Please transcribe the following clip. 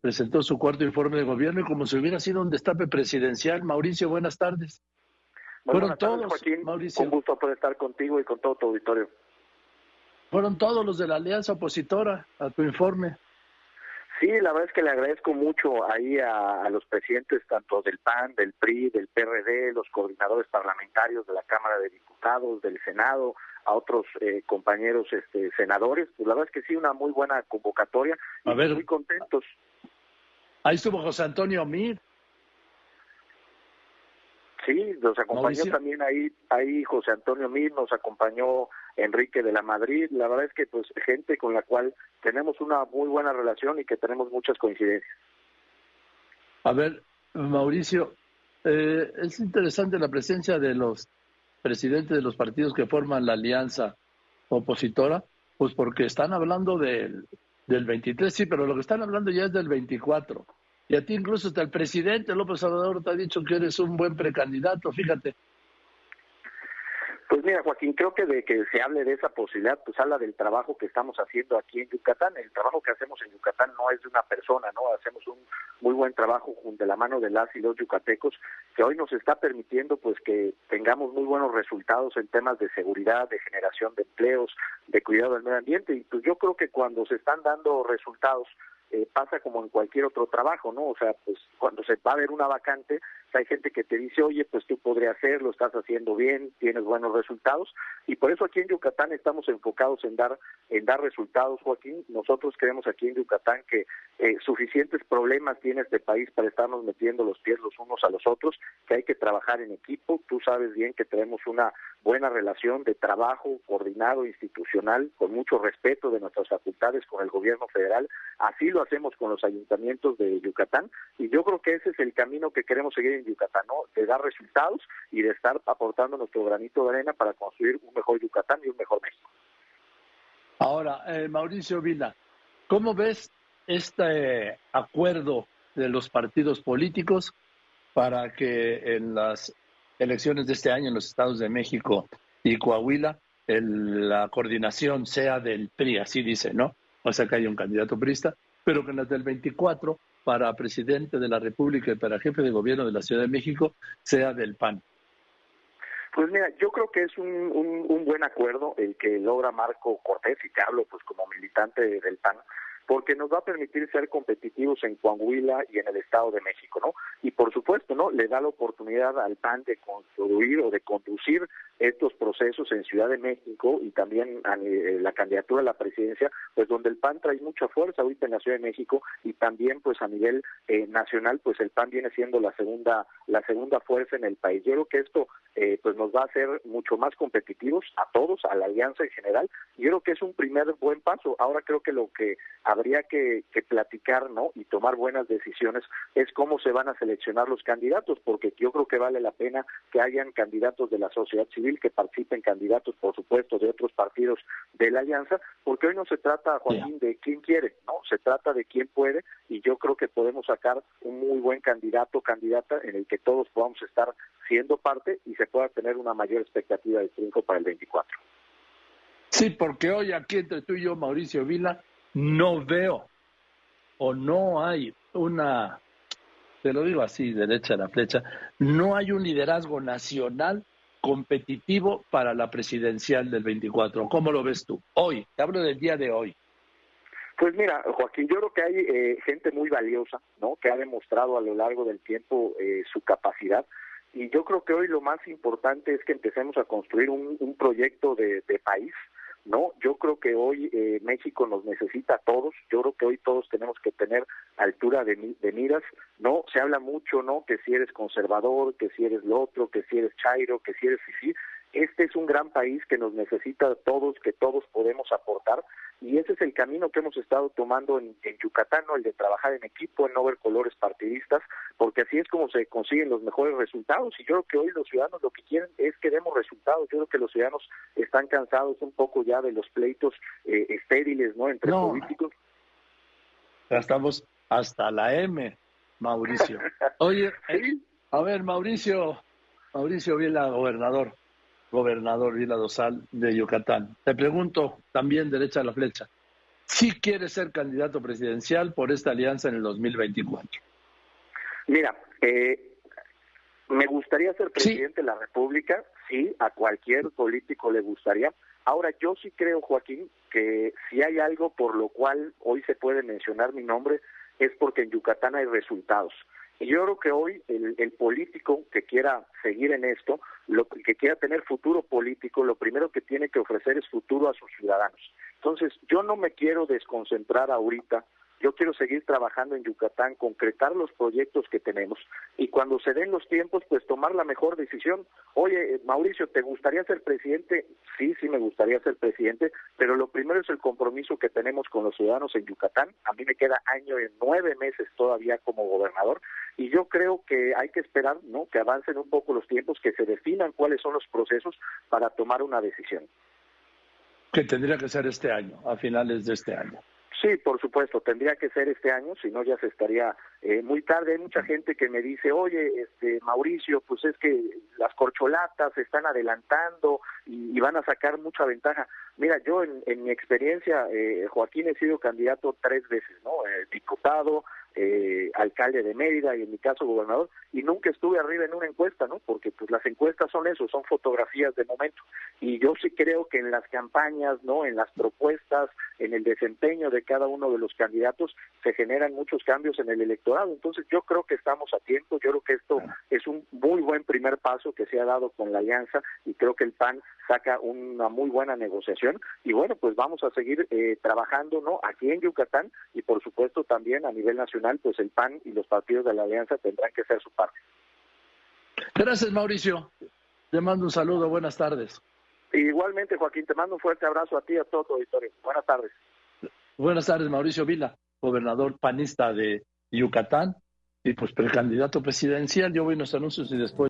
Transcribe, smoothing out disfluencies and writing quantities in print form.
Presentó su cuarto informe de gobierno y como si hubiera sido un destape presidencial. Mauricio, buenas tardes. Buenas tardes, Joaquín. Mauricio, un gusto poder estar contigo y con todo tu auditorio. Fueron todos los de la alianza opositora a tu informe. Sí, la verdad es que le agradezco mucho ahí a los presidentes tanto del PAN, del PRI, del PRD, los coordinadores parlamentarios de la Cámara de Diputados, del Senado, a otros compañeros senadores. Pues la verdad es que sí, una muy buena convocatoria. A ver, muy contentos. Ahí estuvo José Antonio Mir. Sí, nos acompañó Mauricio. También ahí José Antonio Mir, nos acompañó Enrique de la Madrid. La verdad es que pues gente con la cual tenemos una muy buena relación y que tenemos muchas coincidencias. A ver, Mauricio, es interesante la presencia de los presidentes de los partidos que forman la alianza opositora, pues porque están hablando del 23, sí, pero lo que están hablando ya es del 24. Y a ti incluso hasta el presidente López Obrador te ha dicho que eres un buen precandidato, fíjate. Pues mira, Joaquín, creo que de que se hable de esa posibilidad, pues habla del trabajo que estamos haciendo aquí en Yucatán. El trabajo que hacemos en Yucatán no es de una persona, ¿no? Hacemos un muy buen trabajo junto a la mano de las y los yucatecos, que hoy nos está permitiendo pues que tengamos muy buenos resultados en temas de seguridad, de generación de empleos, de cuidado del medio ambiente. Y pues yo creo que cuando se están dando resultados, pasa como en cualquier otro trabajo, ¿no? O sea, pues cuando se va a ver una vacante, hay gente que te dice, oye, pues tú podrías hacerlo, estás haciendo bien, tienes buenos resultados, y por eso aquí en Yucatán estamos enfocados en dar resultados, Joaquín. Nosotros creemos aquí en Yucatán que suficientes problemas tiene este país para estarnos metiendo los pies los unos a los otros, que hay que trabajar en equipo. Tú sabes bien que tenemos una buena relación de trabajo coordinado, institucional, con mucho respeto de nuestras facultades con el gobierno federal. Así lo hacemos con los ayuntamientos de Yucatán y yo creo que ese es el camino que queremos seguir en Yucatán, ¿no? De dar resultados y de estar aportando nuestro granito de arena para construir un mejor Yucatán y un mejor México. Ahora, Mauricio Vila, ¿cómo ves este acuerdo de los partidos políticos para que en las elecciones de este año en los estados de México y Coahuila la coordinación sea del PRI, así dice, ¿no? O sea que hay un candidato priista, pero que en las del 24, para presidente de la República y para jefe de gobierno de la Ciudad de México, sea del PAN? Pues mira, yo creo que es un buen acuerdo el que logra Marco Cortés, y te hablo pues como militante del PAN, porque nos va a permitir ser competitivos en Coahuila y en el Estado de México, ¿no? Y por supuesto, ¿no?, le da la oportunidad al PAN de construir o de conducir estos procesos en Ciudad de México y también en la candidatura a la presidencia, pues donde el PAN trae mucha fuerza ahorita en la Ciudad de México y también pues a nivel nacional, pues el PAN viene siendo la segunda fuerza en el país. Yo creo que esto pues nos va a hacer mucho más competitivos a todos, a la alianza en general. Yo creo que es un primer buen paso. Ahora creo que lo que habría que platicar, ¿no?, y tomar buenas decisiones es cómo se van a seleccionar los candidatos, porque yo creo que vale la pena que hayan candidatos de la sociedad civil, que participen candidatos, por supuesto, de otros partidos de la alianza, porque hoy no se trata, Joaquín, de quién quiere, ¿no? Se trata de quién puede, y yo creo que podemos sacar un muy buen candidato, candidata, en el que todos podamos estar siendo parte y se pueda tener una mayor expectativa de triunfo para el 24. Sí, porque hoy aquí entre tú y yo, Mauricio Vila, no veo o no hay una, te lo digo así, derecha a la flecha, no hay un liderazgo nacional competitivo para la presidencial del 24. ¿Cómo lo ves tú? Hoy, te hablo del día de hoy. Pues mira, Joaquín, yo creo que hay gente muy valiosa, ¿no?, que ha demostrado a lo largo del tiempo su capacidad. Y yo creo que hoy lo más importante es que empecemos a construir un proyecto de país, ¿no? Yo creo que hoy México nos necesita a todos. Yo creo que hoy todos tenemos que tener altura de miras, ¿no? Se habla mucho, ¿no?, que si eres conservador, que si eres lo otro, que si eres chairo, que si eres fifí. Este es un gran país que nos necesita a todos, que todos podemos aportar, y ese es el camino que hemos estado tomando en Yucatán, ¿no?, el de trabajar en equipo, en no ver colores partidistas, porque así es como se consiguen los mejores resultados. Y yo creo que hoy los ciudadanos lo que quieren es que demos resultados. Yo creo que los ciudadanos están cansados un poco ya de los pleitos estériles, ¿no?, entre políticos. Ya estamos hasta la M, Mauricio. Oye, a ver, Mauricio Vila, gobernador Vila Dosal de Yucatán. Te pregunto también derecha a la flecha, sí quiere ser candidato presidencial por esta alianza en el 2024? Mira, me gustaría ser presidente de la República, sí, a cualquier político le gustaría. Ahora, yo sí creo, Joaquín, que si hay algo por lo cual hoy se puede mencionar mi nombre, es porque en Yucatán hay resultados. Y yo creo que hoy el político que quiera seguir en esto, que quiera tener futuro político, lo primero que tiene que ofrecer es futuro a sus ciudadanos. Entonces, yo no me quiero desconcentrar ahorita. Yo quiero seguir trabajando en Yucatán, concretar los proyectos que tenemos y cuando se den los tiempos, pues tomar la mejor decisión. Oye, Mauricio, ¿te gustaría ser presidente? Sí, sí me gustaría ser presidente, pero lo primero es el compromiso que tenemos con los ciudadanos en Yucatán. A mí me queda año y 9 meses todavía como gobernador y yo creo que hay que esperar, ¿no?, que avancen un poco los tiempos, que se definan cuáles son los procesos para tomar una decisión. Que tendría que ser este año, a finales de este año. Sí, por supuesto, tendría que ser este año, si no ya se estaría muy tarde. Hay mucha gente que me dice, oye, Mauricio, pues es que las corcholatas se están adelantando y van a sacar mucha ventaja. Mira, yo en mi experiencia, Joaquín, he sido candidato 3 veces, ¿no? Diputado, alcalde de Mérida y en mi caso gobernador, y nunca estuve arriba en una encuesta, ¿no? Porque pues las encuestas son eso, son fotografías de momento. Y yo sí creo que en las campañas, ¿no?, en las propuestas, en el desempeño de cada uno de los candidatos, se generan muchos cambios en el electorado. Entonces yo creo que estamos a tiempo, yo creo que esto es un muy buen primer paso que se ha dado con la alianza y creo que el PAN saca una muy buena negociación y bueno, pues vamos a seguir trabajando, ¿no?, aquí en Yucatán y por supuesto también a nivel nacional. Pues el PAN y los partidos de la alianza tendrán que hacer su parte. Gracias, Mauricio. Te mando un saludo, buenas tardes. Igualmente, Joaquín, te mando un fuerte abrazo a ti y a todo tu auditorio. Buenas tardes. Buenas tardes, Mauricio Vila, gobernador panista de Yucatán y pues precandidato presidencial. Yo voy a los anuncios y después...